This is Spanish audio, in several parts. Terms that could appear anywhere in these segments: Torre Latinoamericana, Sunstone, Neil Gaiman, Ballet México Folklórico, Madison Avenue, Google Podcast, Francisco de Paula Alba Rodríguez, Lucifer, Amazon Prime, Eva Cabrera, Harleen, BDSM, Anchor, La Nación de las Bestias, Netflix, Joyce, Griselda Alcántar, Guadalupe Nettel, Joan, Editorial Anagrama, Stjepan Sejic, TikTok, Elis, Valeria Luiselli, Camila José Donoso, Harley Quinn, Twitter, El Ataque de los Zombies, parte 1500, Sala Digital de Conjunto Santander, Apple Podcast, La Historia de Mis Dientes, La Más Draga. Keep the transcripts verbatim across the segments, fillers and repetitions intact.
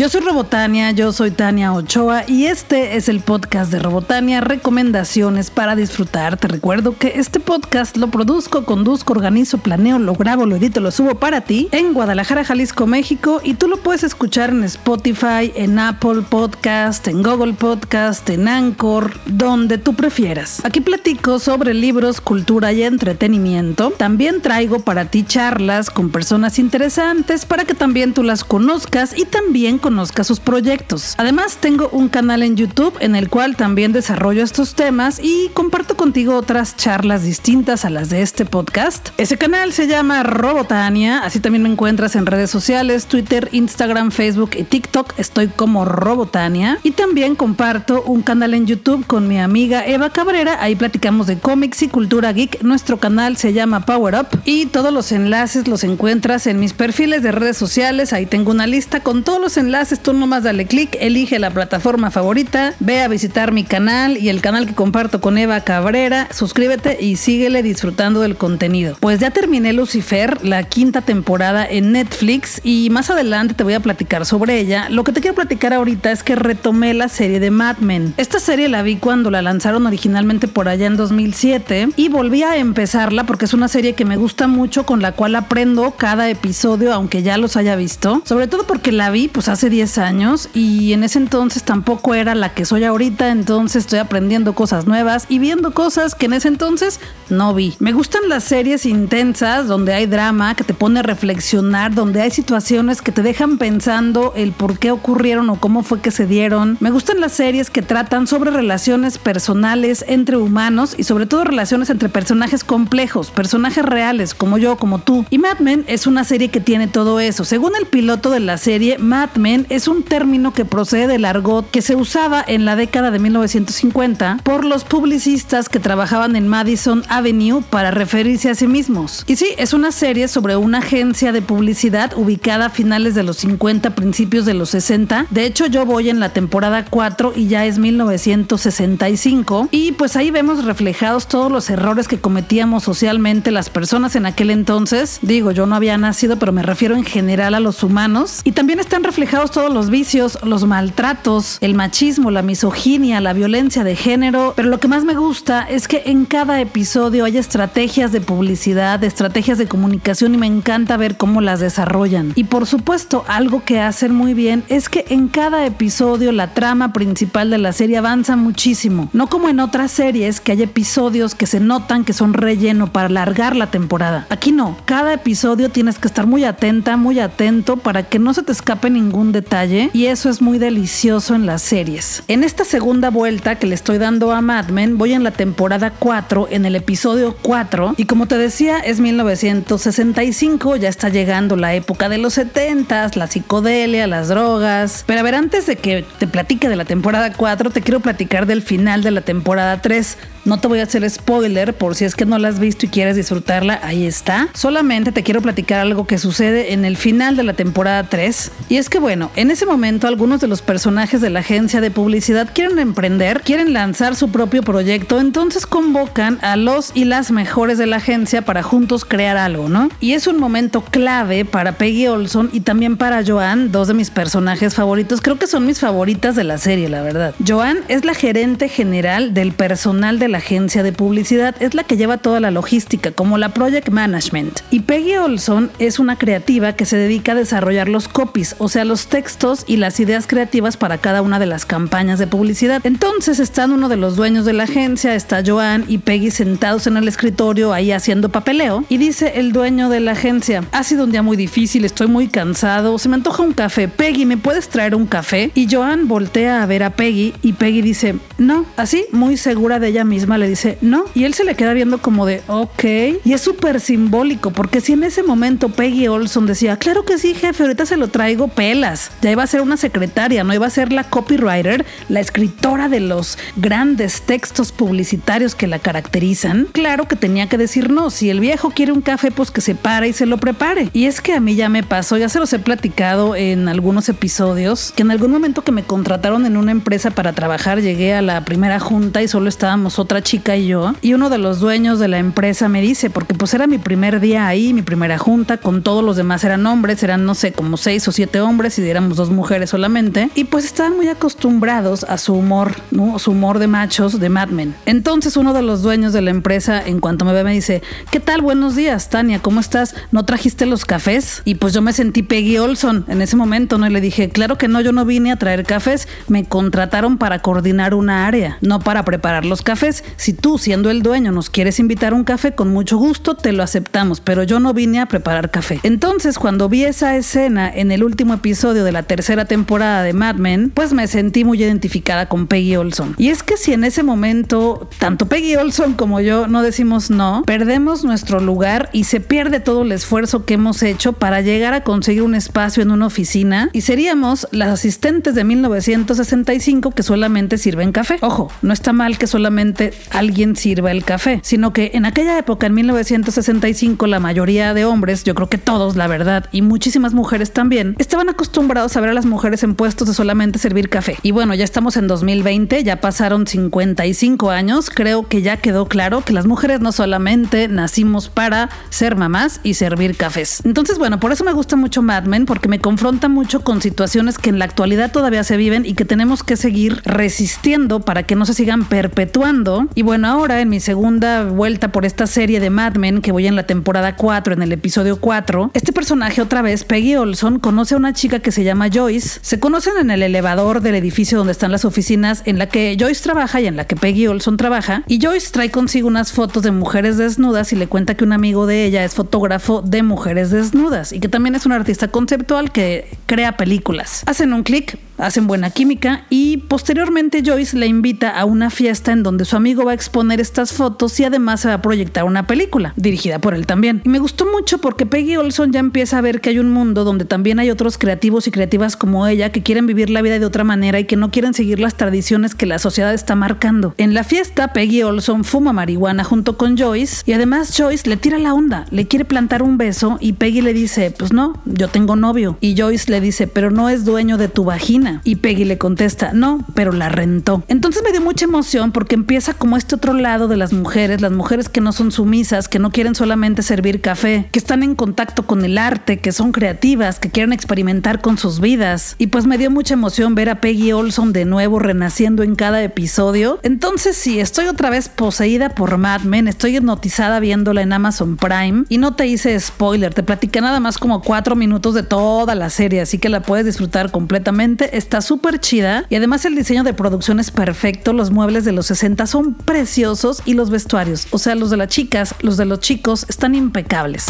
Yo soy Robotania, yo soy Tania Ochoa y este es el podcast de Robotania, recomendaciones para disfrutar. Te recuerdo que este podcast lo produzco, conduzco, organizo, planeo, lo grabo, lo edito, lo subo para ti en Guadalajara, Jalisco, México, y tú lo puedes escuchar en Spotify, en Apple Podcast, en Google Podcast, en Anchor, donde tú prefieras. Aquí platico sobre libros, cultura y entretenimiento. También traigo para ti charlas con personas interesantes para que también tú las conozcas y también conozcas sus proyectos. Además, tengo un canal en YouTube en el cual también desarrollo estos temas y comparto contigo otras charlas distintas a las de este podcast. Ese canal se llama Robotania, así también me encuentras en redes sociales, Twitter, Instagram, Facebook y TikTok. Estoy como Robotania. Y también comparto un canal en YouTube con mi amiga Eva Cabrera. Ahí platicamos de cómics y cultura geek. Nuestro canal se llama Power Up y todos los enlaces los encuentras en mis perfiles de redes sociales. Ahí tengo una lista con todos los enlaces. Tú nomás dale clic, elige la plataforma favorita, ve a visitar mi canal y el canal que comparto con Eva Cabrera, suscríbete y síguele disfrutando del contenido. Pues ya terminé Lucifer, la quinta temporada en Netflix, y más adelante te voy a platicar sobre ella. Lo que te quiero platicar ahorita es que retomé la serie de Mad Men. Esta serie la vi cuando la lanzaron originalmente por allá en dos mil siete y volví a empezarla porque es una serie que me gusta mucho, con la cual aprendo cada episodio, aunque ya los haya visto, sobre todo porque la vi pues hace diez años y en ese entonces tampoco era la que soy ahorita, entonces estoy aprendiendo cosas nuevas y viendo cosas que en ese entonces no vi. Me gustan las series intensas donde hay drama, que te pone a reflexionar, donde hay situaciones que te dejan pensando el por qué ocurrieron o cómo fue que se dieron. Me gustan las series que tratan sobre relaciones personales entre humanos y sobre todo relaciones entre personajes complejos, personajes reales como yo, como tú. Y Mad Men es una serie que tiene todo eso. Según el piloto de la serie, Mad Men es un término que procede del argot que se usaba en la década de mil novecientos cincuenta por los publicistas que trabajaban en Madison Avenue para referirse a sí mismos. Y sí, es una serie sobre una agencia de publicidad ubicada a finales de los cincuenta, principios de los sesenta. De hecho, yo voy en la temporada cuatro y ya es mil novecientos sesenta y cinco. Y pues ahí vemos reflejados todos los errores que cometíamos socialmente las personas en aquel entonces. Digo, yo no había nacido, pero me refiero en general a los humanos. Y también están reflejados todos los vicios, los maltratos, el machismo, la misoginia, la violencia de género, pero lo que más me gusta es que en cada episodio hay estrategias de publicidad, estrategias de comunicación, y me encanta ver cómo las desarrollan. Y por supuesto, algo que hacen muy bien es que en cada episodio la trama principal de la serie avanza muchísimo, no como en otras series que hay episodios que se notan que son relleno para alargar la temporada. Aquí no, cada episodio tienes que estar muy atenta, muy atento para que no se te escape ningún detalle, y eso es muy delicioso en las series. En esta segunda vuelta que le estoy dando a Mad Men, voy en la temporada cuatro, en el episodio cuatro, y como te decía, es mil novecientos sesenta y cinco, ya está llegando la época de los setentas, la psicodelia, las drogas. Pero a ver, antes de que te platique de la temporada cuatro, te quiero platicar del final de la temporada tres. No te voy a hacer spoiler por si es que no la has visto y quieres disfrutarla, ahí está. Solamente te quiero platicar algo que sucede en el final de la temporada tres, y es que bueno, Bueno, en ese momento algunos de los personajes de la agencia de publicidad quieren emprender, quieren lanzar su propio proyecto, entonces convocan a los y las mejores de la agencia para juntos crear algo, ¿no? Y es un momento clave para Peggy Olson y también para Joan, dos de mis personajes favoritos. Creo que son mis favoritas de la serie, la verdad. Joan es la gerente general del personal de la agencia de publicidad, es la que lleva toda la logística, como la project management. Y Peggy Olson es una creativa que se dedica a desarrollar los copies, o sea, los textos y las ideas creativas para cada una de las campañas de publicidad. Entonces están uno de los dueños de la agencia, está Joan y Peggy sentados en el escritorio ahí haciendo papeleo, y dice el dueño de la agencia: ha sido un día muy difícil, estoy muy cansado, se me antoja un café. Peggy, ¿me puedes traer un café? Y Joan voltea a ver a Peggy y Peggy dice no, así muy segura de ella misma le dice no, y él se le queda viendo como de ok, y es súper simbólico porque si en ese momento Peggy Olson decía claro que sí jefe, ahorita se lo traigo, pelas, ya iba a ser una secretaria, no iba a ser la copywriter, la escritora de los grandes textos publicitarios que la caracterizan. Claro que tenía que decir no, si el viejo quiere un café pues que se pare y se lo prepare. Y es que a mí ya me pasó, ya se los he platicado en algunos episodios, que en algún momento que me contrataron en una empresa para trabajar, llegué a la primera junta y solo estábamos otra chica y yo, y uno de los dueños de la empresa me dice, porque pues era mi primer día ahí, mi primera junta, con todos los demás eran hombres, eran no sé, como seis o siete hombres y éramos dos mujeres solamente, y pues estaban muy acostumbrados a su humor, ¿no? Su humor de machos de Mad Men. Entonces uno de los dueños de la empresa, en cuanto me ve, me dice, ¿qué tal? Buenos días, Tania, ¿cómo estás? ¿No trajiste los cafés? Y pues yo me sentí Peggy Olson en ese momento, ¿no? Y le dije, claro que no, yo no vine a traer cafés, me contrataron para coordinar una área, no para preparar los cafés. Si tú, siendo el dueño, nos quieres invitar a un café, con mucho gusto te lo aceptamos, pero yo no vine a preparar café. Entonces, cuando vi esa escena en el último episodio de la tercera temporada de Mad Men, pues me sentí muy identificada con Peggy Olson. Y es que si en ese momento tanto Peggy Olson como yo no decimos no, perdemos nuestro lugar y se pierde todo el esfuerzo que hemos hecho para llegar a conseguir un espacio en una oficina, y seríamos las asistentes de mil novecientos sesenta y cinco que solamente sirven café. Ojo, no está mal que solamente alguien sirva el café, sino que en aquella época, en mil novecientos sesenta y cinco, la mayoría de hombres, yo creo que todos, la verdad, y muchísimas mujeres también, estaban acostumbrados a ver a las mujeres en puestos de solamente servir café. Y bueno, ya estamos en dos mil veinte, ya pasaron cincuenta y cinco años, creo que ya quedó claro que las mujeres no solamente nacimos para ser mamás y servir cafés. Entonces, bueno, por eso me gusta mucho Mad Men, porque me confronta mucho con situaciones que en la actualidad todavía se viven y que tenemos que seguir resistiendo para que no se sigan perpetuando. Y bueno, ahora en mi segunda vuelta por esta serie de Mad Men, que voy en la temporada cuatro, en el episodio cuatro, este personaje, otra vez Peggy Olson, conoce a una chica que se llama Joyce. Se conocen en el elevador del edificio donde están las oficinas en la que Joyce trabaja y en la que Peggy Olson trabaja, y Joyce trae consigo unas fotos de mujeres desnudas y le cuenta que un amigo de ella es fotógrafo de mujeres desnudas y que también es un artista conceptual que crea películas. Hacen un clic, hacen buena química y posteriormente Joyce la invita a una fiesta en donde su amigo va a exponer estas fotos y además se va a proyectar una película dirigida por él también. Y me gustó mucho porque Peggy Olson ya empieza a ver que hay un mundo donde también hay otros creativos y creativas como ella que quieren vivir la vida de otra manera y que no quieren seguir las tradiciones que la sociedad está marcando. En la fiesta, Peggy Olson fuma marihuana junto con Joyce y además Joyce le tira la onda, le quiere plantar un beso y Peggy le dice, pues no, yo tengo novio. Y Joyce le dice, pero no es dueño de tu vagina. Y Peggy le contesta, no, pero la rentó. Entonces me dio mucha emoción porque empieza como este otro lado de las mujeres, las mujeres que no son sumisas, que no quieren solamente servir café, que están en contacto con el arte, que son creativas, que quieren experimentar con sus vidas. Y pues me dio mucha emoción ver a Peggy Olson de nuevo renaciendo en cada episodio. Entonces sí, estoy otra vez poseída por Mad Men, estoy hipnotizada viéndola en Amazon Prime y no te hice spoiler, te platiqué nada más como cuatro minutos de toda la serie, así que la puedes disfrutar completamente. Está súper chida y además el diseño de producción es perfecto, los muebles de los sesenta son preciosos y los vestuarios, o sea, los de las chicas, los de los chicos, están impecables.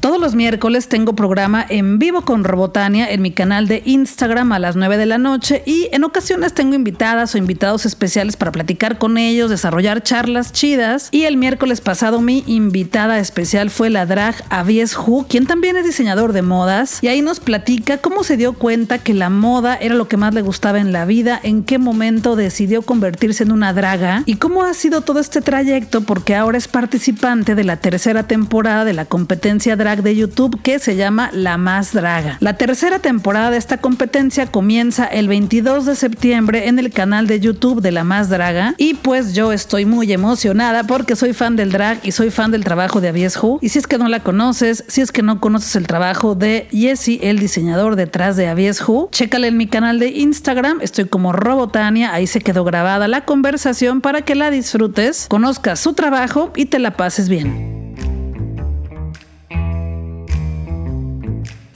Todos los miércoles tengo programa en vivo con Robotania en mi canal de Instagram a las nueve de la noche y en ocasiones tengo invitadas o invitados especiales para platicar con ellos, desarrollar charlas chidas. Y el miércoles pasado mi invitada especial fue la drag Avie Shu, quien también es diseñador de modas, y ahí nos platica cómo se dio cuenta que la moda era lo que más le gustaba en la vida, en qué momento decidió convertirse en una draga y cómo ha sido todo este trayecto, porque ahora es participante de la tercera temporada de la competencia drag de YouTube que se llama La Más Draga. La tercera temporada de esta competencia comienza el veintidós de septiembre en el canal de YouTube de La Más Draga y pues yo estoy muy emocionada porque soy fan del drag y soy fan del trabajo de Avie Shu, y si es que no la conoces, si es que no conoces el trabajo de Jesse, el diseñador detrás de Avie Shu, chécale en mi canal de Instagram, estoy como Robotania, ahí se quedó grabada la conversación para que la disfrutes, conozcas su trabajo y te la pases bien.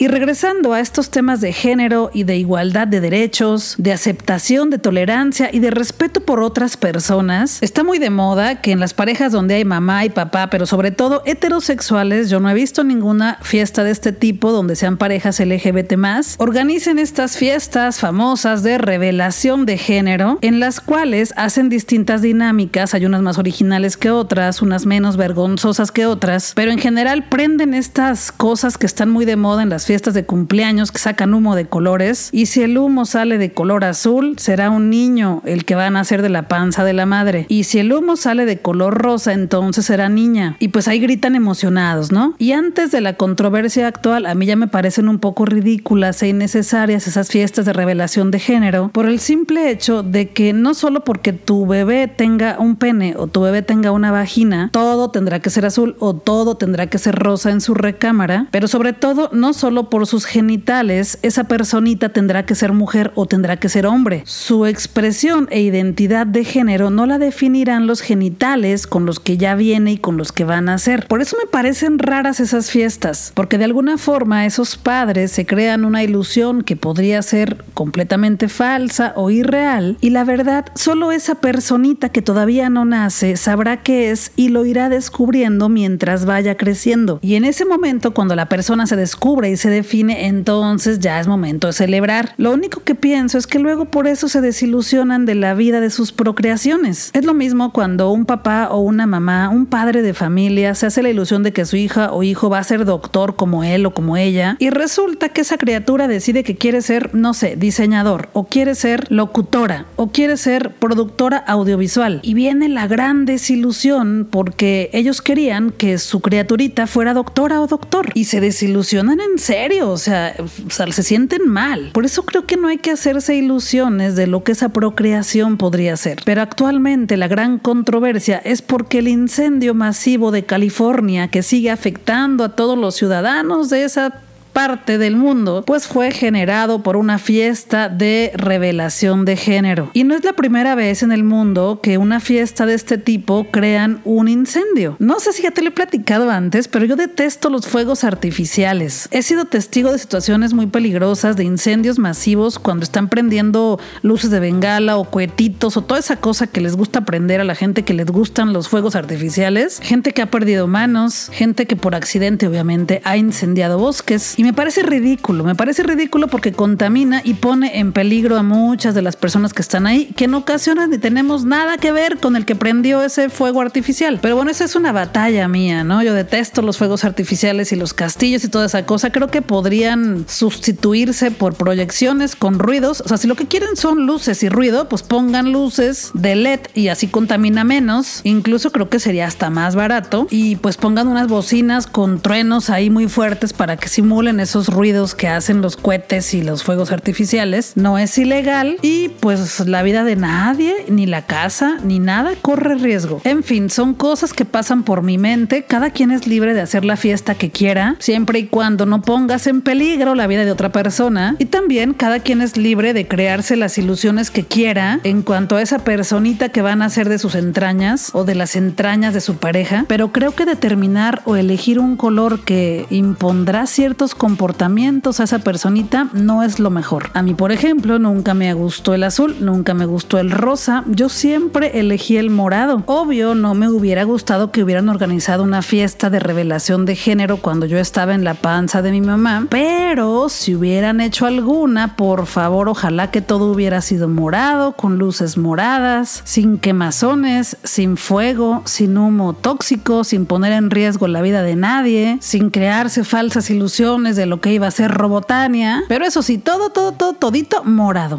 Y regresando a estos temas de género y de igualdad de derechos, de aceptación, de tolerancia y de respeto por otras personas, está muy de moda que en las parejas donde hay mamá y papá, pero sobre todo heterosexuales, yo no he visto ninguna fiesta de este tipo donde sean parejas L G B T más, organicen estas fiestas famosas de revelación de género, en las cuales hacen distintas dinámicas, hay unas más originales que otras, unas menos vergonzosas que otras, pero en general prenden estas cosas que están muy de moda en las fiestas de cumpleaños que sacan humo de colores, y si el humo sale de color azul, será un niño el que va a nacer de la panza de la madre, y si el humo sale de color rosa, entonces será niña. Y pues ahí gritan emocionados, ¿no? Y antes de la controversia actual, a mí ya me parecen un poco ridículas e innecesarias esas fiestas de revelación de género, por el simple hecho de que no solo porque tu bebé tenga un pene o tu bebé tenga una vagina, todo tendrá que ser azul o todo tendrá que ser rosa en su recámara, pero sobre todo no solo por sus genitales esa personita tendrá que ser mujer o tendrá que ser hombre. Su expresión e identidad de género no la definirán los genitales con los que ya viene y con los que van a nacer. Por eso me parecen raras esas fiestas, porque de alguna forma esos padres se crean una ilusión que podría ser completamente falsa o irreal, y la verdad solo esa personita que todavía no nace sabrá qué es y lo irá descubriendo mientras vaya creciendo. Y en ese momento, cuando la persona se descubre y se define, entonces ya es momento de celebrar. Lo único que pienso es que luego por eso se desilusionan de la vida de sus procreaciones. Es lo mismo cuando un papá o una mamá, un padre de familia, se hace la ilusión de que su hija o hijo va a ser doctor como él o como ella, y resulta que esa criatura decide que quiere ser, no sé, diseñador, o quiere ser locutora, o quiere ser productora audiovisual. Y viene la gran desilusión porque ellos querían que su criaturita fuera doctora o doctor, y se desilusionan en serio, o sea, o sea, se sienten mal. Por eso creo que no hay que hacerse ilusiones de lo que esa procreación podría ser. Pero actualmente la gran controversia es porque el incendio masivo de California, que sigue afectando a todos los ciudadanos de esa parte del mundo, pues fue generado por una fiesta de revelación de género. Y no es la primera vez en el mundo que una fiesta de este tipo crean un incendio. No sé si ya te lo he platicado antes, pero yo detesto los fuegos artificiales. He sido testigo de situaciones muy peligrosas de incendios masivos cuando están prendiendo luces de bengala o cohetitos o toda esa cosa que les gusta prender a la gente que les gustan los fuegos artificiales. Gente que ha perdido manos, gente que por accidente obviamente ha incendiado bosques. Y me parece ridículo, me parece ridículo porque contamina y pone en peligro a muchas de las personas que están ahí, que en ocasiones ni tenemos nada que ver con el que prendió ese fuego artificial. Pero bueno, esa es una batalla mía, ¿no? Yo detesto los fuegos artificiales y los castillos y toda esa cosa. Creo que podrían sustituirse por proyecciones con ruidos. O sea, si lo que quieren son luces y ruido, pues pongan luces de L E D y así contamina menos. Incluso creo que sería hasta más barato. Y pues pongan unas bocinas con truenos ahí muy fuertes para que simulen esos ruidos que hacen los cohetes y los fuegos artificiales. No es ilegal y pues la vida de nadie, ni la casa, ni nada corre riesgo. En fin, son cosas que pasan por mi mente. Cada quien es libre de hacer la fiesta que quiera, siempre y cuando no pongas en peligro la vida de otra persona, y también cada quien es libre de crearse las ilusiones que quiera en cuanto a esa personita que van a ser de sus entrañas o de las entrañas de su pareja. Pero creo que determinar o elegir un color que impondrá ciertos comportamientos a esa personita no es lo mejor. A mí, por ejemplo, nunca me gustó el azul, nunca me gustó el rosa, yo siempre elegí el morado. Obvio, no me hubiera gustado que hubieran organizado una fiesta de revelación de género cuando yo estaba en la panza de mi mamá, pero si hubieran hecho alguna, por favor, ojalá que todo hubiera sido morado, con luces moradas, sin quemazones, sin fuego, sin humo tóxico, sin poner en riesgo la vida de nadie, sin crearse falsas ilusiones de lo que iba a ser Robotania. Pero eso sí, todo, todo, todo, todito morado.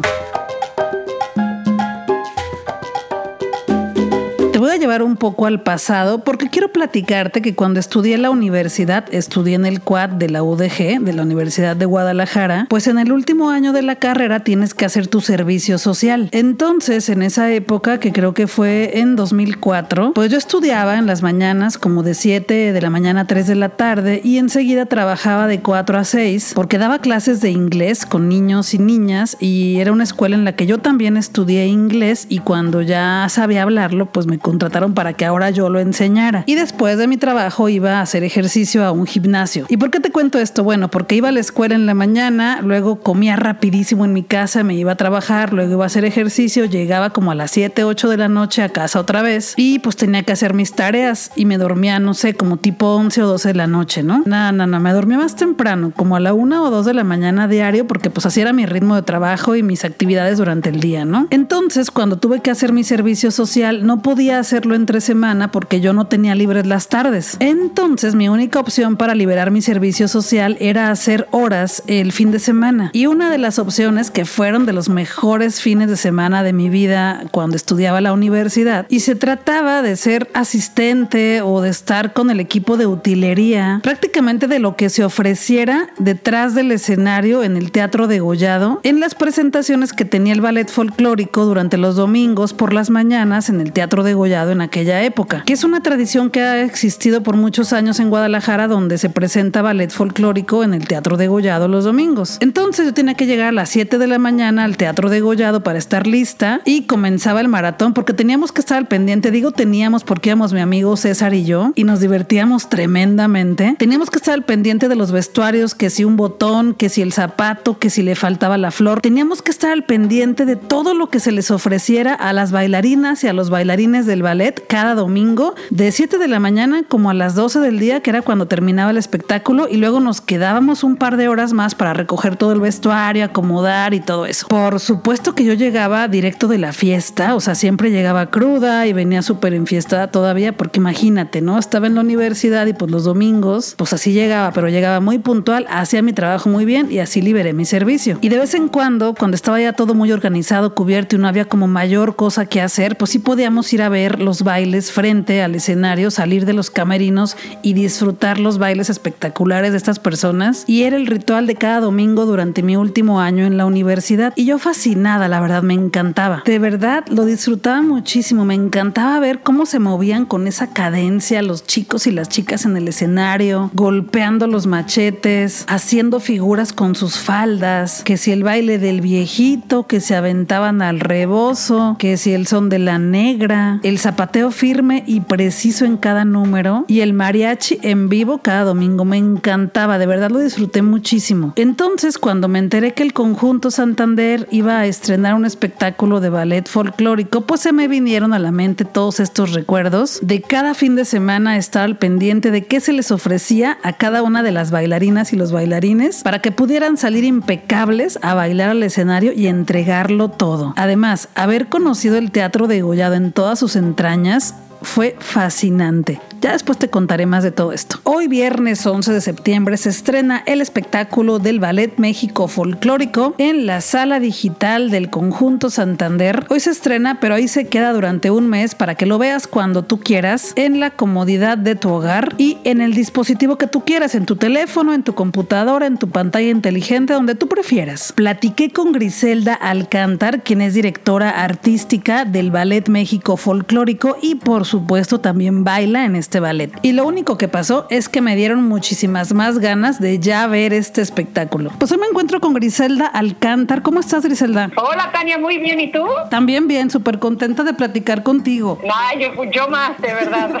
Voy a llevar un poco al pasado porque quiero platicarte que cuando estudié en la universidad, estudié en el CUAD de la U D G, de la Universidad de Guadalajara, pues en el último año de la carrera tienes que hacer tu servicio social. Entonces, en esa época, que creo que fue en dos mil cuatro, pues yo estudiaba en las mañanas como de siete de la mañana a tres de la tarde y enseguida trabajaba de cuatro a seis porque daba clases de inglés con niños y niñas, y era una escuela en la que yo también estudié inglés, y cuando ya sabía hablarlo, pues me contrataron para que ahora yo lo enseñara. Y después de mi trabajo iba a hacer ejercicio a un gimnasio. ¿Y por qué te cuento esto? Bueno, porque iba a la escuela en la mañana, luego comía rapidísimo en mi casa, me iba a trabajar, luego iba a hacer ejercicio, llegaba como a las siete, ocho de la noche a casa otra vez y pues tenía que hacer mis tareas y me dormía, no sé, como tipo once o doce de la noche, ¿no? No, no, no, me dormía más temprano, como a la una o dos de la mañana diario, porque pues así era mi ritmo de trabajo y mis actividades durante el día, ¿no? Entonces, cuando tuve que hacer mi servicio social, no podía hacerlo hacerlo entre semana porque yo no tenía libres las tardes. Entonces mi única opción para liberar mi servicio social era hacer horas el fin de semana. Y una de las opciones que fueron de los mejores fines de semana de mi vida cuando estudiaba la universidad, y se trataba de ser asistente o de estar con el equipo de utilería, prácticamente de lo que se ofreciera detrás del escenario en el Teatro Degollado, en las presentaciones que tenía el ballet folclórico durante los domingos por las mañanas en el Teatro Degollado en aquella época, que es una tradición que ha existido por muchos años en Guadalajara, donde se presenta ballet folclórico en el Teatro Degollado los domingos. Entonces yo tenía que llegar a las siete de la mañana al Teatro Degollado para estar lista, y comenzaba el maratón porque teníamos que estar al pendiente. Digo teníamos porque íbamos mi amigo César y yo, y nos divertíamos tremendamente. Teníamos que estar al pendiente de los vestuarios, que si un botón, que si el zapato, que si le faltaba la flor. Teníamos que estar al pendiente de todo lo que se les ofreciera a las bailarinas y a los bailarines del ballet cada domingo, de siete de la mañana como a las doce del día, que era cuando terminaba el espectáculo, y luego nos quedábamos un par de horas más para recoger todo el vestuario, acomodar y todo eso. Por supuesto que yo llegaba directo de la fiesta, o sea, siempre llegaba cruda y venía súper enfiestada todavía, porque imagínate, ¿no? Estaba en la universidad y pues los domingos, pues así llegaba, pero llegaba muy puntual, hacía mi trabajo muy bien y así liberé mi servicio. Y de vez en cuando, cuando estaba ya todo muy organizado, cubierto y no había como mayor cosa que hacer, pues sí podíamos ir a ver los bailes frente al escenario, salir de los camerinos y disfrutar los bailes espectaculares de estas personas. Y era el ritual de cada domingo durante mi último año en la universidad, y yo fascinada, la verdad, me encantaba. De verdad, lo disfrutaba muchísimo, me encantaba ver cómo se movían con esa cadencia los chicos y las chicas en el escenario, golpeando los machetes, haciendo figuras con sus faldas, que si el baile del viejito, que se aventaban al rebozo, que si el son de la negra, el zapateo firme y preciso en cada número, y el mariachi en vivo cada domingo. Me encantaba, de verdad lo disfruté muchísimo. Entonces, cuando me enteré que el Conjunto Santander iba a estrenar un espectáculo de ballet folclórico, pues se me vinieron a la mente todos estos recuerdos de cada fin de semana estar al pendiente de qué se les ofrecía a cada una de las bailarinas y los bailarines para que pudieran salir impecables a bailar al escenario y entregarlo todo. Además, haber conocido el Teatro Degollado en todas sus entrañas fue fascinante. Ya después te contaré más de todo esto. Hoy viernes once de septiembre se estrena el espectáculo del Ballet México Folklórico en la sala digital del Conjunto Santander. Hoy se estrena, pero ahí se queda durante un mes para que lo veas cuando tú quieras, en la comodidad de tu hogar y en el dispositivo que tú quieras, en tu teléfono, en tu computadora, en tu pantalla inteligente, donde tú prefieras. Platiqué con Griselda Alcántar, quien es directora artística del Ballet México Folklórico y por supuesto también baila en este Este ballet. Y lo único que pasó es que me dieron muchísimas más ganas de ya ver este espectáculo. Pues hoy me encuentro con Griselda Alcántar. ¿Cómo estás, Griselda? Hola, Tania, muy bien. ¿Y tú? También bien, súper contenta de platicar contigo. Ay, yo, yo más, de verdad.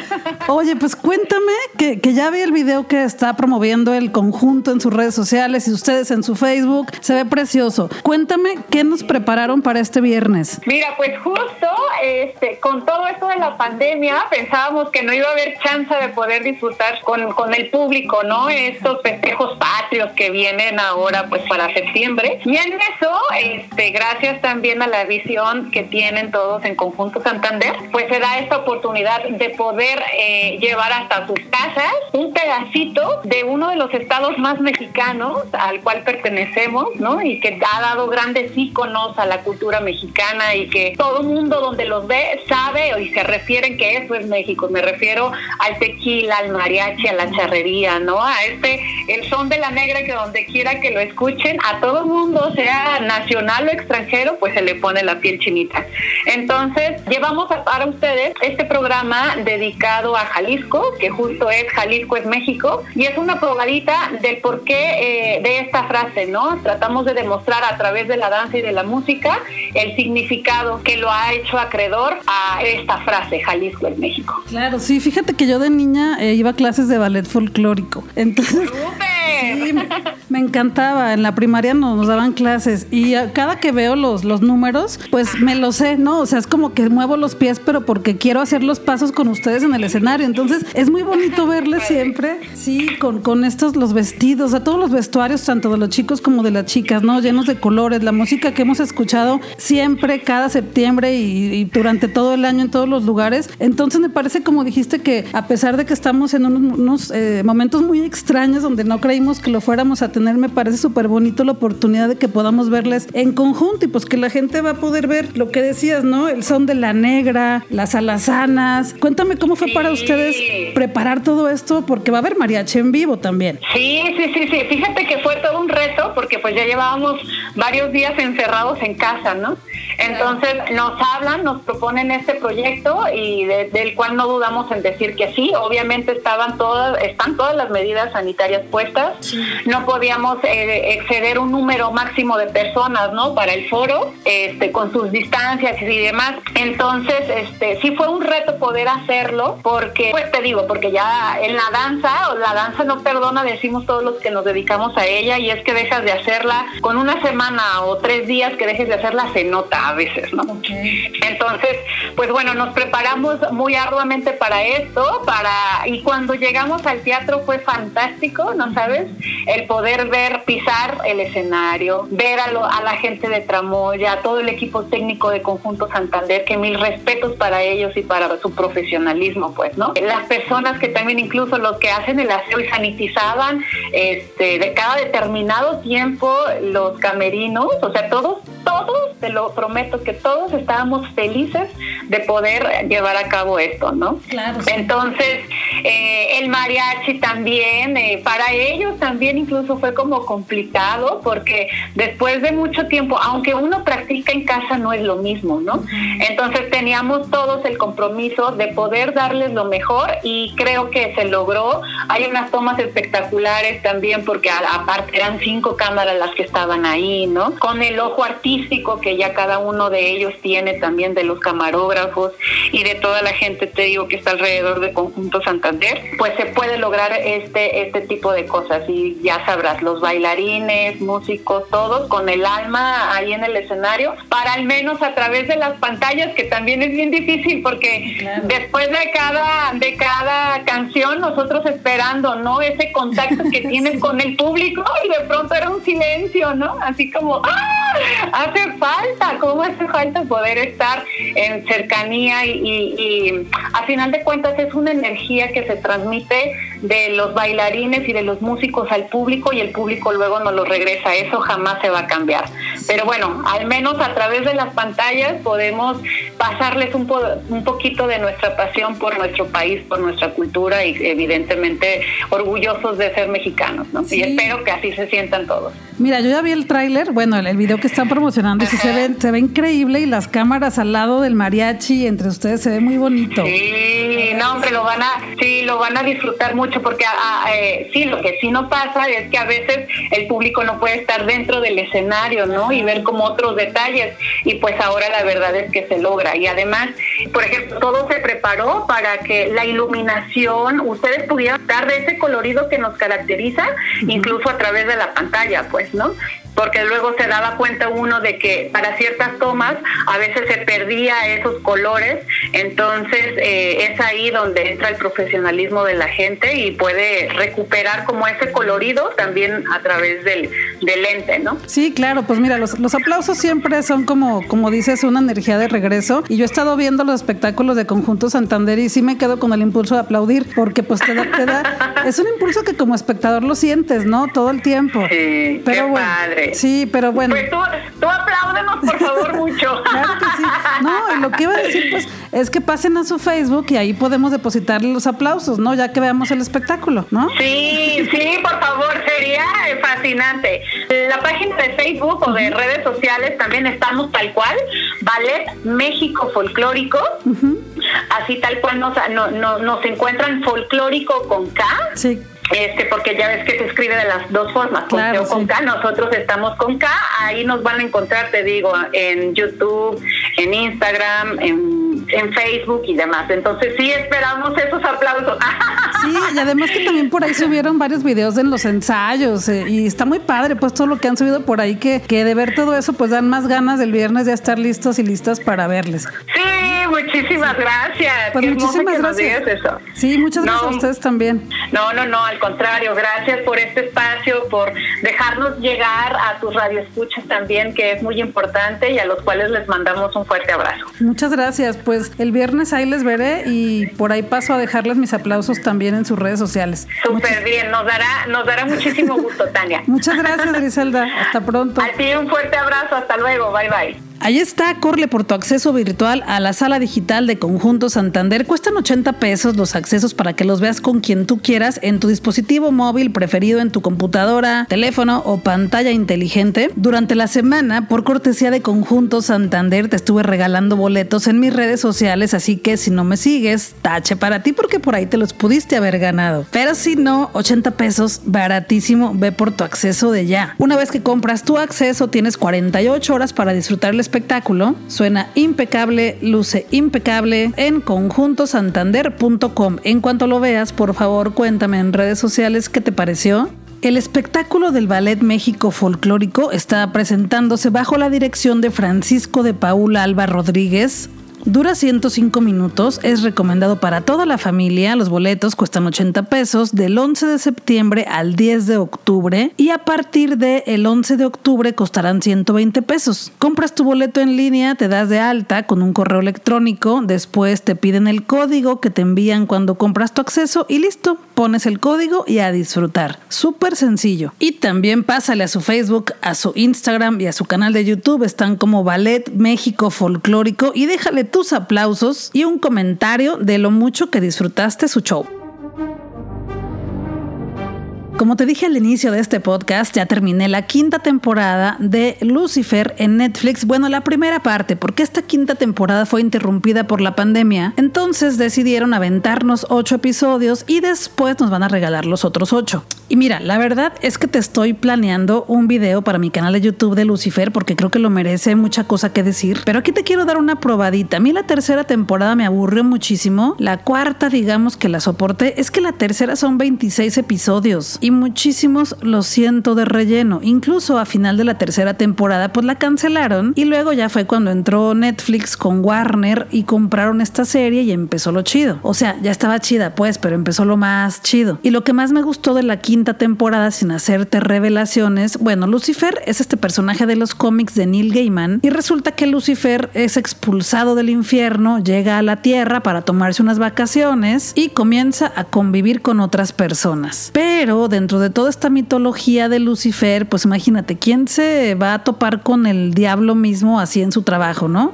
Oye, pues cuéntame que, que ya vi el video que está promoviendo el conjunto en sus redes sociales y ustedes en su Facebook. Se ve precioso. Cuéntame qué nos prepararon para este viernes. Mira, pues justo este, con todo esto de la pandemia pensábamos que no iba a haber chance de poder disfrutar con, con el público, ¿no? Estos festejos patrios que vienen ahora pues para septiembre. Y en eso, este, gracias también a la visión que tienen todos en Conjunto Santander, pues se da esta oportunidad de poder eh, llevar hasta sus casas un pedacito de uno de los estados más mexicanos al cual pertenecemos, ¿no? Y que ha dado grandes íconos a la cultura mexicana y que todo mundo donde los ve sabe y se refieren que eso es México. Me refiero al tequila, al mariachi, a la charrería, ¿no? A este, el son de la negra, que donde quiera que lo escuchen, a todo mundo, sea nacional o extranjero, pues se le pone la piel chinita. Entonces, llevamos a, para ustedes este programa dedicado a Jalisco, que justo es Jalisco es México, y es una probadita del porqué eh, de esta frase, ¿no? Tratamos de demostrar a través de la danza y de la música el significado que lo ha hecho acreedor a esta frase, Jalisco es México. Claro, sí, fíjate que yo de niña eh, iba a clases de ballet folclórico. Entonces, ¡súper! Sí, Me encantaba, en la primaria nos, nos daban clases y cada que veo los, los números, pues me lo sé, ¿no? O sea, es como que muevo los pies, pero porque quiero hacer los pasos con ustedes en el escenario. Entonces, es muy bonito verles siempre, sí, con, con estos, los vestidos, o sea, todos los vestuarios, tanto de los chicos como de las chicas, ¿no? Llenos de colores, la música que hemos escuchado siempre, cada septiembre y, y durante todo el año en todos los lugares. Entonces, me parece, como dijiste, que a pesar de que estamos en unos, unos eh, momentos muy extraños donde no creímos que lo fuéramos a tener, me parece súper bonito la oportunidad de que podamos verles en conjunto y pues que la gente va a poder ver lo que decías, ¿no? El son de la negra, las alazanas. Cuéntame cómo fue sí. para ustedes preparar todo esto, porque va a haber mariachi en vivo también. Sí, sí, sí, sí. Fíjate que fue todo un reto, porque pues ya llevábamos varios días encerrados en casa, ¿no? Entonces nos hablan, nos proponen este proyecto y de, del cual no dudamos en decir que sí. Obviamente estaban todas, están todas las medidas sanitarias puestas. Sí. No podíamos eh, exceder un número máximo de personas, ¿no? Para el foro, este, con sus distancias y demás. Entonces, este, sí fue un reto poder hacerlo, porque pues te digo, porque ya en la danza, o la danza no perdona, decimos todos los que nos dedicamos a ella, y es que dejas de hacerla con una semana o tres días que dejes de hacerla se nota a veces, ¿no? Okay. Entonces, pues bueno, nos preparamos muy arduamente para esto, para y cuando llegamos al teatro fue fantástico, ¿no sabes? El poder ver pisar el escenario, ver a, lo, a la gente de Tramoya, todo el equipo técnico de Conjunto Santander, que mil respetos para ellos y para su profesionalismo, pues, ¿no? Las personas que también, incluso los que hacen el aseo y sanitizaban este, de cada determinado tiempo los camerinos, o sea, todos, todos, te lo prometo que todos estábamos felices de poder llevar a cabo esto, ¿no? Claro. Sí. Entonces, eh, el mariachi también, eh, para ellos también incluso fue como complicado, porque después de mucho tiempo, aunque uno practica en casa, no es lo mismo, ¿no? Entonces teníamos todos el compromiso de poder darles lo mejor y creo que se logró. Hay unas tomas espectaculares también, porque aparte eran cinco cámaras las que estaban ahí, ¿no? Con el ojo artístico que ya cada uno de ellos tiene también, de los camarógrafos y de toda la gente, te digo, que está alrededor de Conjunto Santander, pues se puede lograr este, este tipo de cosas. Y ya sabrás, los bailarines, músicos, todos con el alma ahí en el escenario, para al menos a través de las pantallas, que también es bien difícil, porque claro, después de cada, de cada canción nosotros esperando, ¿no? Ese contacto que tienes con el público, y de pronto era un silencio, ¿no? Así como, ¡ah! Hace falta, ¿cómo hace falta poder estar en cercanía? Y, y, y a final de cuentas es una energía que se transmite de los bailarines y de los músicos al público, y el público luego nos lo regresa. Eso jamás se va a cambiar. Pero bueno, al menos a través de las pantallas podemos pasarles un, po- un poquito de nuestra pasión por nuestro país, por nuestra cultura, y evidentemente orgullosos de ser mexicanos, ¿no? Sí. Y espero que así se sientan todos. Mira, yo ya vi el tráiler, bueno, el, el video que están promocionando, sí, se ve, se ve increíble, y las cámaras al lado del mariachi entre ustedes, se ve muy bonito. Sí, no, hombre, lo van a, sí, lo van a disfrutar mucho, porque a, a, eh, sí, lo que sí no pasa es que a veces el público no puede estar dentro del escenario, ¿no? Y ver como otros detalles, y pues ahora la verdad es que se logra. Y además, por ejemplo, todo se preparó para que la iluminación, ustedes pudieran dar de ese colorido que nos caracteriza, uh-huh, incluso a través de la pantalla, pues, ¿no? Porque luego se daba cuenta uno de que para ciertas tomas a veces se perdía esos colores. Entonces eh, es ahí donde entra el profesionalismo de la gente y puede recuperar como ese colorido también a través del, del lente, ¿no? Sí, claro, pues mira, los, los aplausos siempre son como, como dices, una energía de regreso, y yo he estado viendo los espectáculos de Conjunto Santander y sí me quedo con el impulso de aplaudir, porque pues te da, te da es un impulso que como espectador lo sientes, ¿no? Todo el tiempo. Sí, pero bueno, padre. Sí, pero bueno. Pues tú, tú apláudenos, por favor, mucho. Claro que sí. No, lo que iba a decir, pues, es que pasen a su Facebook y ahí podemos depositarle los aplausos, ¿no? Ya que veamos el espectáculo, ¿no? Sí, sí, por favor, sería fascinante. La página de Facebook o de redes sociales también estamos tal cual, Ballet México Folklórico. Uh-huh. Así tal cual nos, no, no, nos encuentran folclórico con K. Sí. Este, porque ya ves que se escribe de las dos formas, con claro, K o con sí. K, nosotros estamos con K, ahí nos van a encontrar, te digo, en YouTube, en Instagram, en, en Facebook y demás. Entonces sí esperamos esos aplausos. Sí, y además que también por ahí subieron varios videos en los ensayos eh, y está muy padre pues todo lo que han subido por ahí que, que de ver todo eso pues dan más ganas del viernes de estar listos y listas para verles. Sí, muchísimas gracias. Pues Qué muchísimas que gracias. Nos digas eso. Sí, muchas no, gracias a ustedes también. No, no, no, al contrario, gracias por este espacio, por dejarnos llegar a tus radioescuchas también, que es muy importante y a los cuales les mandamos un fuerte abrazo. Muchas gracias, pues el viernes ahí les veré y por ahí paso a dejarles mis aplausos también en sus redes sociales. Súper Muchi- bien, nos dará, nos dará muchísimo gusto, Tania. Muchas gracias, Griselda, hasta pronto. A ti un fuerte abrazo, hasta luego, bye bye. Ahí está, corre por tu acceso virtual a la sala digital de Conjunto Santander. Cuestan ochenta pesos los accesos para que los veas con quien tú quieras en tu dispositivo móvil preferido, en tu computadora, teléfono o pantalla inteligente. Durante la semana, por cortesía de Conjunto Santander, te estuve regalando boletos en mis redes sociales, así que si no me sigues, tache para ti porque por ahí te los pudiste haber ganado. Pero si no, ochenta pesos, baratísimo, ve por tu acceso de ya. Una vez que compras tu acceso, tienes cuarenta y ocho horas para disfrutar el espectáculo. Suena impecable, luce impecable en conjunto santander punto com. En cuanto lo veas, por favor, cuéntame en redes sociales qué te pareció. El espectáculo del Ballet México Folklórico está presentándose bajo la dirección de Francisco de Paula Alba Rodríguez. Dura ciento cinco minutos, es recomendado para toda la familia. Los boletos cuestan ochenta pesos del once de septiembre al diez de octubre y a partir del once de octubre costarán ciento veinte pesos. Compras tu boleto en línea, te das de alta con un correo electrónico, después te piden el código que te envían cuando compras tu acceso y listo, pones el código y a disfrutar. Súper sencillo. Y también pásale a su Facebook, a su Instagram y a su canal de YouTube. Están como Ballet México Folklórico y déjale tus aplausos y un comentario de lo mucho que disfrutaste su show. Como te dije al inicio de este podcast, ya terminé la quinta temporada de Lucifer en Netflix. Bueno, la primera parte, porque esta quinta temporada fue interrumpida por la pandemia. Entonces decidieron aventarnos ocho episodios y después nos van a regalar los otros ocho. Y mira, la verdad es que te estoy planeando un video para mi canal de YouTube de Lucifer porque creo que lo merece, mucha cosa que decir. Pero aquí te quiero dar una probadita. A mí la tercera temporada me aburrió muchísimo. La cuarta, digamos que la soporté. Es que la tercera son veintiséis episodios. Y muchísimos, lo siento, de relleno. Incluso a final de la tercera temporada pues la cancelaron y luego ya fue cuando entró Netflix con Warner y compraron esta serie y empezó lo chido. O sea, ya estaba chida pues, pero empezó lo más chido. Y lo que más me gustó de la quinta temporada, sin hacerte revelaciones, bueno, Lucifer es este personaje de los cómics de Neil Gaiman y resulta que Lucifer es expulsado del infierno, llega a la tierra para tomarse unas vacaciones y comienza a convivir con otras personas. Pero dentro de toda esta mitología de Lucifer, pues imagínate, ¿quién se va a topar con el diablo mismo así en su trabajo, no?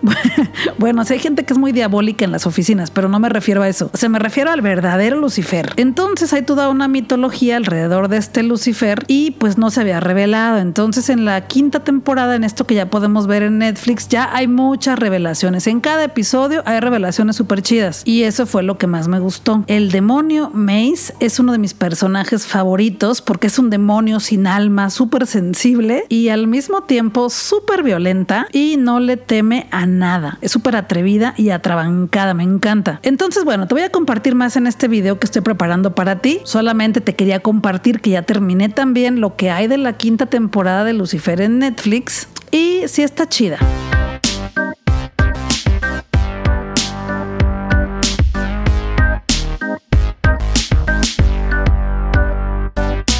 Bueno, si hay gente que es muy diabólica en las oficinas, pero no me refiero a eso. O sea, me refiero al verdadero Lucifer. Entonces hay toda una mitología alrededor de este Lucifer y pues no se había revelado. Entonces en la quinta temporada, en esto que ya podemos ver en Netflix, ya hay muchas revelaciones. En cada episodio hay revelaciones súper chidas y eso fue lo que más me gustó. El demonio Mace es uno de mis personajes favoritos porque es un demonio sin alma, súper sensible y al mismo tiempo súper violenta y no le teme a nada. Es súper atrevida y atrabancada, me encanta. Entonces, bueno, te voy a compartir más en este video que estoy preparando para ti. Solamente te quería compartir que ya terminé también lo que hay de la quinta temporada de Lucifer en Netflix y sí está chida.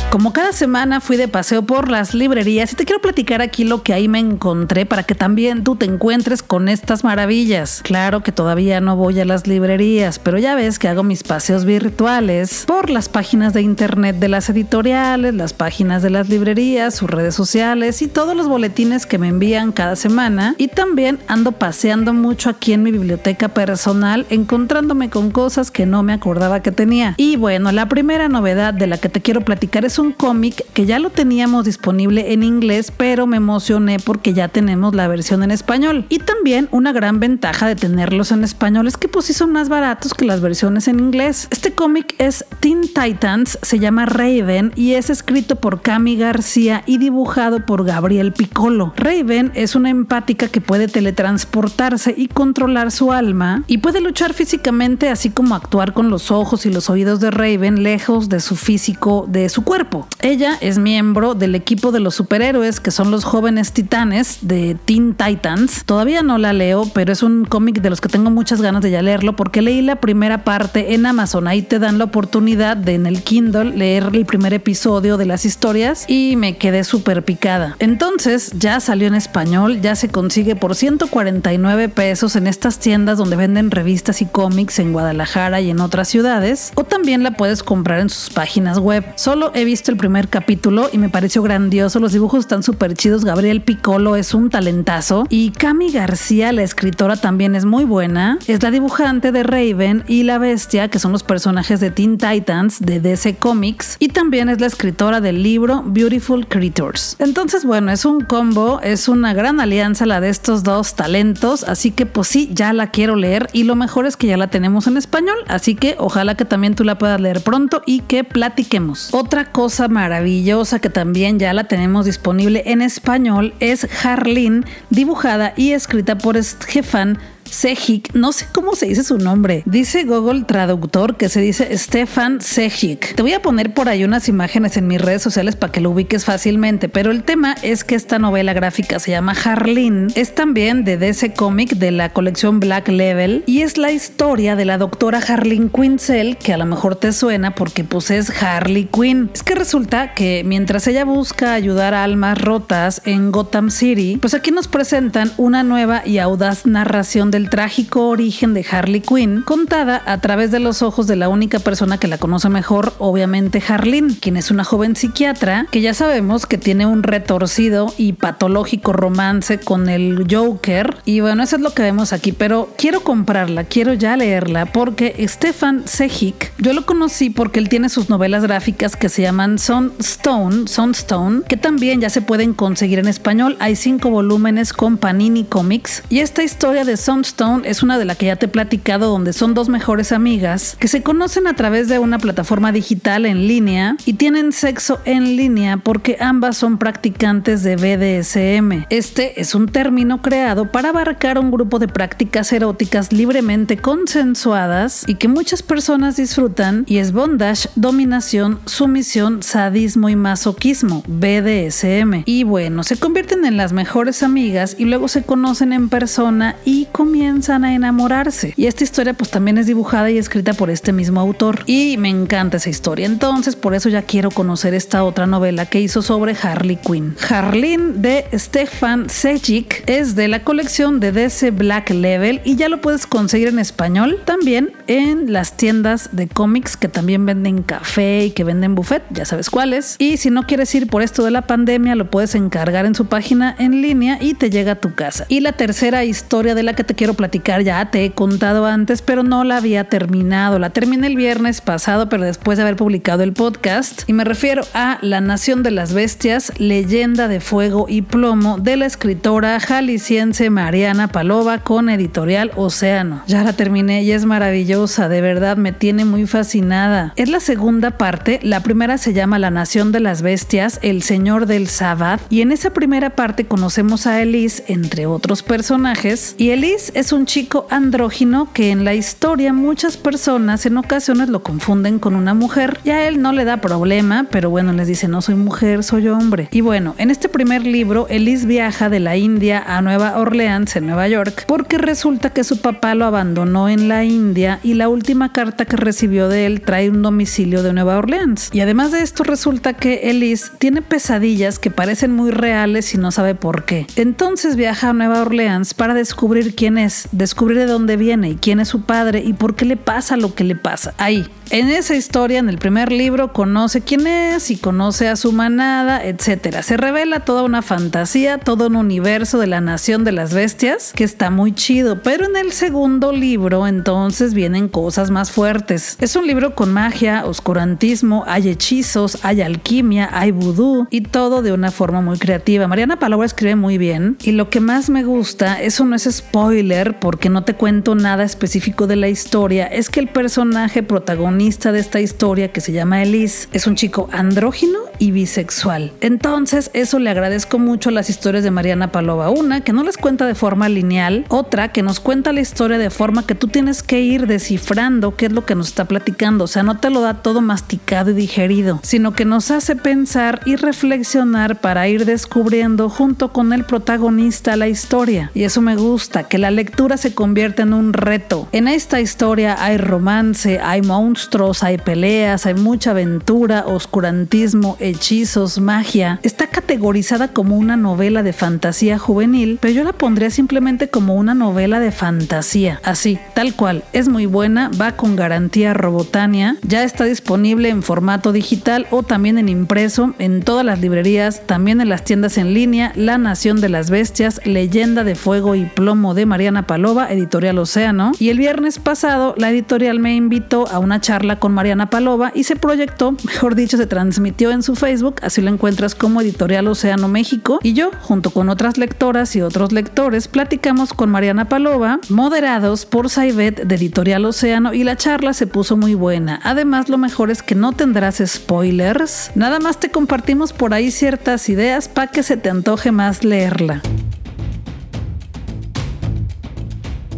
Como cada semana fui de paseo por las librerías y te quiero platicar aquí lo que ahí me encontré para que también tú te encuentres con estas maravillas. Claro que todavía no voy a las librerías, pero ya ves que hago mis paseos virtuales por las páginas de internet de las editoriales, las páginas de las librerías, sus redes sociales y todos los boletines que me envían cada semana. Y también ando paseando mucho aquí en mi biblioteca personal, encontrándome con cosas que no me acordaba que tenía. Y bueno, la primera novedad de la que te quiero platicar es es un cómic que ya lo teníamos disponible en inglés, pero me emocioné porque ya tenemos la versión en español. Y también una gran ventaja de tenerlos en español es que pues sí son más baratos que las versiones en inglés. Este cómic es Teen Titans, se llama Raven y es escrito por Cami García y dibujado por Gabriel Piccolo. Raven es una empática que puede teletransportarse y controlar su alma y puede luchar físicamente así como actuar con los ojos y los oídos de Raven lejos de su físico, de su cuerpo. Ella es miembro del equipo de los superhéroes que son los jóvenes titanes de Teen Titans. Todavía no la leo, pero es un cómic de los que tengo muchas ganas de ya leerlo porque leí la primera parte en Amazon. Ahí te dan la oportunidad de en el Kindle leer el primer episodio de las historias y me quedé súper picada. Entonces ya salió en español, ya se consigue por ciento cuarenta y nueve pesos en estas tiendas donde venden revistas y cómics en Guadalajara y en otras ciudades, o también la puedes comprar en sus páginas web. Solo he visto el primer capítulo y me pareció grandioso, los dibujos están súper chidos, Gabriel Piccolo es un talentazo y Cami García, la escritora, también es muy buena, es la dibujante de Raven y la Bestia, que son los personajes de Teen Titans de D C Comics, y también es la escritora del libro Beautiful Creatures. Entonces bueno, es un combo, es una gran alianza la de estos dos talentos, así que pues sí, ya la quiero leer y lo mejor es que ya la tenemos en español, así que ojalá que también tú la puedas leer pronto y que platiquemos. Otra cosa maravillosa que también ya la tenemos disponible en español es Harleen, dibujada y escrita por Stjepan Sejic, no sé cómo se dice su nombre. Dice Google Traductor que se dice Stjepan Sejic. Te voy a poner por ahí unas imágenes en mis redes sociales para que lo ubiques fácilmente, pero el tema es que esta novela gráfica se llama Harleen, es también de D C Comic de la colección Black Label y es la historia de la doctora Harleen Quinzel, que a lo mejor te suena porque pues es Harley Quinn. Es que resulta que mientras ella busca ayudar a almas rotas en Gotham City, pues aquí nos presentan una nueva y audaz narración de el trágico origen de Harley Quinn, contada a través de los ojos de la única persona que la conoce mejor, obviamente Harleen, quien es una joven psiquiatra que ya sabemos que tiene un retorcido y patológico romance con el Joker, y bueno, eso es lo que vemos aquí, pero quiero comprarla, quiero ya leerla, porque Stjepan Sejic, yo lo conocí porque él tiene sus novelas gráficas que se llaman Sunstone, Sunstone, que también ya se pueden conseguir en español, hay cinco volúmenes con Panini Comics, y esta historia de Sunstone Stone es una de la que ya te he platicado, donde son dos mejores amigas que se conocen a través de una plataforma digital en línea y tienen sexo en línea porque ambas son practicantes de B D S M. Este es un término creado para abarcar un grupo de prácticas eróticas libremente consensuadas y que muchas personas disfrutan, y es bondage, dominación, sumisión, sadismo y masoquismo, B D S M. Y bueno, se convierten en las mejores amigas y luego se conocen en persona y con comienzan a enamorarse. Y esta historia pues también es dibujada y escrita por este mismo autor. Y me encanta esa historia. Entonces por eso ya quiero conocer esta otra novela que hizo sobre Harley Quinn. Harleen de Stjepan Sejic es de la colección de D C Black Label y ya lo puedes conseguir en español también en las tiendas de cómics que también venden café y que venden buffet, ya sabes cuáles. Y si no quieres ir por esto de la pandemia, lo puedes encargar en su página en línea y te llega a tu casa. Y la tercera historia de la que te quiero platicar, ya te he contado antes, pero no la había terminado. La terminé el viernes pasado, pero después de haber publicado el podcast, y me refiero a La Nación de las Bestias, Leyenda de Fuego y Plomo, de la escritora jalisciense Mariana Palova con Editorial Océano. Ya la terminé y es maravillosa, de verdad me tiene muy fascinada. Es la segunda parte, la primera se llama La Nación de las Bestias, El Señor del Sabbat, y en esa primera parte conocemos a Elis, entre otros personajes, y Elis es un chico andrógino que en la historia muchas personas en ocasiones lo confunden con una mujer, y a él no le da problema, pero bueno, les dice no soy mujer, soy hombre. Y bueno, en este primer libro Elis viaja de la India a Nueva Orleans en Nueva York porque resulta que su papá lo abandonó en la India y la última carta que recibió de él trae un domicilio de Nueva Orleans, y además de esto resulta que Elis tiene pesadillas que parecen muy reales y no sabe por qué. Entonces viaja a Nueva Orleans para descubrir quién es, descubrir de dónde viene y quién es su padre y por qué le pasa lo que le pasa. Ahí, En esa historia, en el primer libro, conoce quién es y conoce a su manada, etcétera. Se revela toda una fantasía, todo un universo de La Nación de las Bestias, que está muy chido. Pero en el segundo libro, entonces, vienen cosas más fuertes. Es un libro con magia, oscurantismo, hay hechizos, hay alquimia, hay vudú y todo de una forma muy creativa. Mariana Palova escribe muy bien y lo que más me gusta, eso no es spoiler porque no te cuento nada específico de la historia, es que el personaje protagonista de esta historia, que se llama Elis, es un chico andrógino y bisexual. Entonces, eso le agradezco mucho a las historias de Mariana Palova. Una, que no les cuenta de forma lineal. Otra, que nos cuenta la historia de forma que tú tienes que ir descifrando qué es lo que nos está platicando. O sea, no te lo da todo masticado y digerido, sino que nos hace pensar y reflexionar para ir descubriendo junto con el protagonista la historia. Y eso me gusta, que la lectura se convierte en un reto. En esta historia hay romance, hay monstruos, hay peleas, hay mucha aventura, oscurantismo, hechizos, magia. Está categorizada como una novela de fantasía juvenil, pero yo la pondría simplemente como una novela de fantasía, así, tal cual. Es muy buena, va con garantía Robotania, ya está disponible en formato digital o también en impreso, en todas las librerías, también en las tiendas en línea. La Nación de las Bestias, Leyenda de Fuego y Plomo, de Mariana Palova, Editorial Océano. Y el viernes pasado la editorial me invitó a una charla charla con Mariana Palova y se proyectó, mejor dicho, se transmitió en su Facebook, así lo encuentras como Editorial Océano México, y yo, junto con otras lectoras y otros lectores, platicamos con Mariana Palova, moderados por Saibet de Editorial Océano, y la charla se puso muy buena. Además, lo mejor es que no tendrás spoilers, nada más te compartimos por ahí ciertas ideas para que se te antoje más leerla.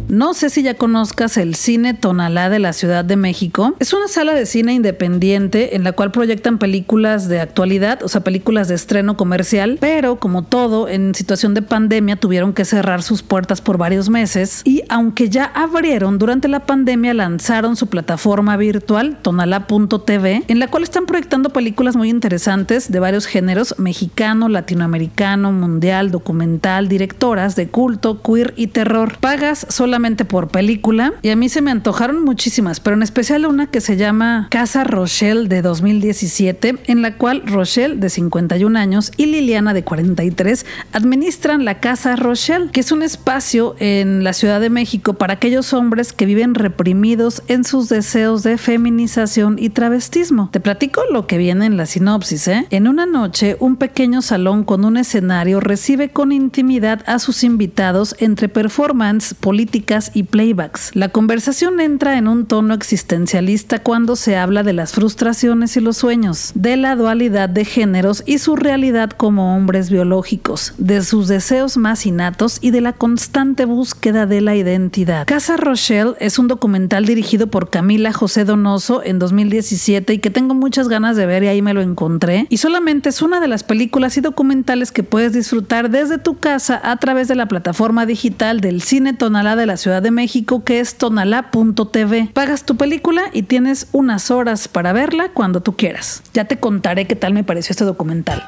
No sé si ya conozcas el Cine Tonalá de la Ciudad de México. Es una sala de cine independiente en la cual proyectan películas de actualidad, o sea, películas de estreno comercial, pero como todo, en situación de pandemia tuvieron que cerrar sus puertas por varios meses y aunque ya abrieron, durante la pandemia lanzaron su plataforma virtual tonalá punto t v, en la cual están proyectando películas muy interesantes de varios géneros: mexicano, latinoamericano, mundial, documental, directoras de culto, queer y terror. Pagas solamente por película y a mí se me antojaron muchísimas, pero en especial una que se llama Casa Rochelle de dos mil diecisiete, en la cual Rochelle, de cincuenta y un años, y Liliana, de cuarenta y tres, administran la Casa Rochelle, que es un espacio en la Ciudad de México para aquellos hombres que viven reprimidos en sus deseos de feminización y travestismo. Te platico lo que viene en la sinopsis, ¿eh? En una noche, un pequeño salón con un escenario recibe con intimidad a sus invitados entre performance, política y playbacks. La conversación entra en un tono existencialista cuando se habla de las frustraciones y los sueños, de la dualidad de géneros y su realidad como hombres biológicos, de sus deseos más innatos y de la constante búsqueda de la identidad. Casa Rochelle es un documental dirigido por Camila José Donoso en dos mil diecisiete y que tengo muchas ganas de ver, y ahí me lo encontré, y solamente es una de las películas y documentales que puedes disfrutar desde tu casa a través de la plataforma digital del Cine Tonalá de la Ciudad de México, que es tonalá punto t v. Pagas tu película y tienes unas horas para verla cuando tú quieras. Ya te contaré qué tal me pareció este documental.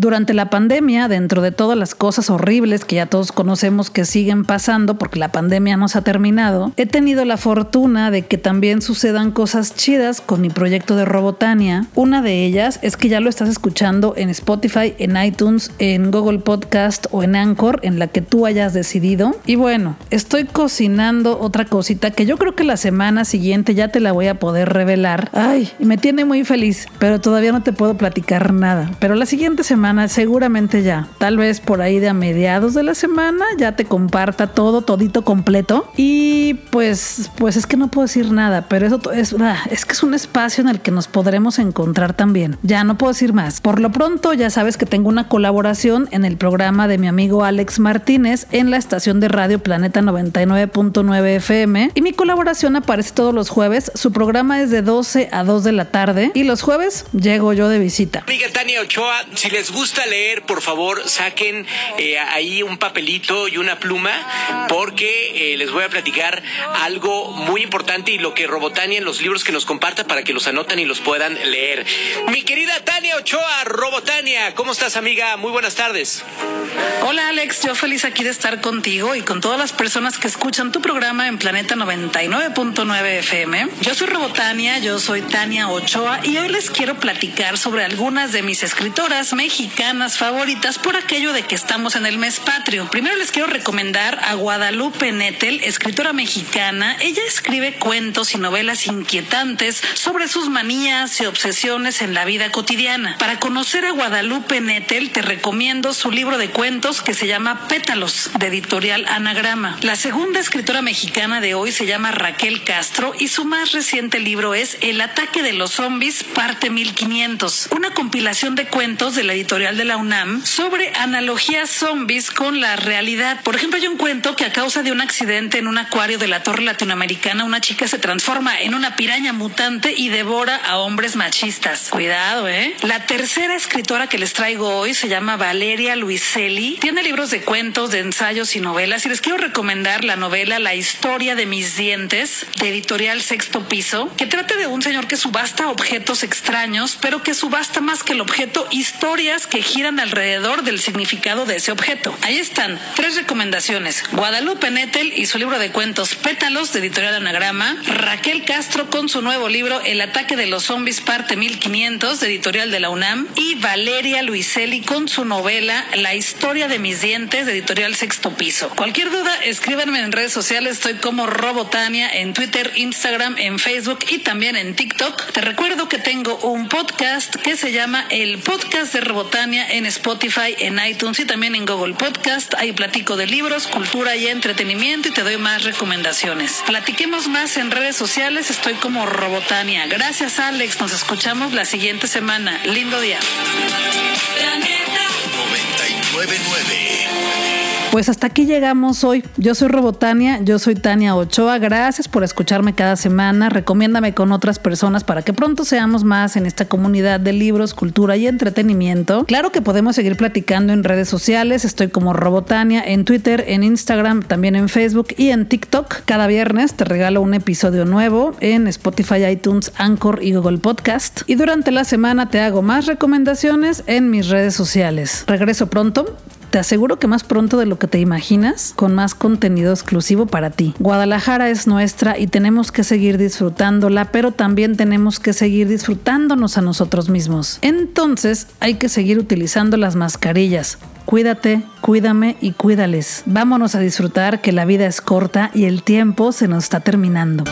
Durante la pandemia, dentro de todas las cosas horribles que ya todos conocemos que siguen pasando porque la pandemia no se ha terminado, he tenido la fortuna de que también sucedan cosas chidas con mi proyecto de Robotania. Una de ellas es que ya lo estás escuchando en Spotify, en iTunes, en Google Podcast o en Anchor, en la que tú hayas decidido. Y bueno, estoy cocinando otra cosita que yo creo que la semana siguiente ya te la voy a poder revelar. Ay, me tiene muy feliz, pero todavía no te puedo platicar nada. Pero la siguiente semana seguramente ya, tal vez por ahí de a mediados de la semana, ya te comparta todo, todito completo. Y pues, pues es que no puedo decir nada, pero eso es, es que es un espacio en el que nos podremos encontrar también. Ya no puedo decir más. Por lo pronto, ya sabes que tengo una colaboración en el programa de mi amigo Alex Martínez en la estación de radio Planeta noventa y nueve punto nueve F M, y mi colaboración aparece todos los jueves. Su programa es de doce a dos de la tarde y los jueves llego yo de visita. Amiga Tania Ochoa, si les gusta gusta leer, por favor, saquen eh, ahí un papelito y una pluma, porque eh, les voy a platicar algo muy importante y lo que Robotania en los libros que nos comparta para que los anotan y los puedan leer. Mi querida Tania Ochoa, Robotania, ¿cómo estás, amiga? Muy buenas tardes. Hola, Alex, yo feliz aquí de estar contigo y con todas las personas que escuchan tu programa en Planeta noventa y nueve punto nueve F M. Yo soy Robotania, yo soy Tania Ochoa y hoy les quiero platicar sobre algunas de mis escritoras mexicanas favoritas por aquello de que estamos en el mes patrio. Primero les quiero recomendar a Guadalupe Nettel, escritora mexicana. Ella escribe cuentos y novelas inquietantes sobre sus manías y obsesiones en la vida cotidiana. Para conocer a Guadalupe Nettel te recomiendo su libro de cuentos que se llama Pétalos, de Editorial Anagrama. La segunda escritora mexicana de hoy se llama Raquel Castro y su más reciente libro es El ataque de los zombies, parte mil quinientos, una compilación de cuentos de la editorial de la UNAM sobre analogías zombies con la realidad. Por ejemplo, hay un cuento que a causa de un accidente en un acuario de la Torre Latinoamericana, una chica se transforma en una piraña mutante y devora a hombres machistas. Cuidado, ¿eh? La tercera escritora que les traigo hoy se llama Valeria Luiselli. Tiene libros de cuentos, de ensayos y novelas, y les quiero recomendar la novela La historia de mis dientes, de Editorial Sexto Piso, que trata de un señor que subasta objetos extraños, pero que subasta más que el objeto historias que giran alrededor del significado de ese objeto. Ahí están tres recomendaciones: Guadalupe Nettel y su libro de cuentos Pétalos, de Editorial Anagrama; Raquel Castro con su nuevo libro El ataque de los zombies, parte mil quinientos, de Editorial de la UNAM; y Valeria Luiselli con su novela La historia de mis dientes, de Editorial Sexto Piso. Cualquier duda, escríbanme en redes sociales. Estoy como Robotania en Twitter, Instagram, en Facebook y también en TikTok. Te recuerdo que tengo un podcast que se llama El Podcast de Robotania en Spotify, en iTunes y también en Google Podcast. Ahí platico de libros, cultura y entretenimiento y te doy más recomendaciones. Platiquemos más en redes sociales. Estoy como Robotania. Gracias, Alex. Nos escuchamos la siguiente semana. Lindo día. noventa y nueve punto nueve. Pues hasta aquí llegamos hoy. Yo soy Robotania, yo soy Tania Ochoa. Gracias por escucharme cada semana. Recomiéndame con otras personas para que pronto seamos más en esta comunidad de libros, cultura y entretenimiento. Claro que podemos seguir platicando en redes sociales. Estoy como Robotania en Twitter, en Instagram, también en Facebook y en TikTok. Cada viernes te regalo un episodio nuevo en Spotify, iTunes, Anchor y Google Podcast. Y durante la semana te hago más recomendaciones en mis redes sociales. Regreso pronto. Te aseguro que más pronto de lo que te imaginas, con más contenido exclusivo para ti. Guadalajara es nuestra y tenemos que seguir disfrutándola, pero también tenemos que seguir disfrutándonos a nosotros mismos. Entonces, hay que seguir utilizando las mascarillas. Cuídate, cuídame y cuídales. Vámonos a disfrutar que la vida es corta y el tiempo se nos está terminando.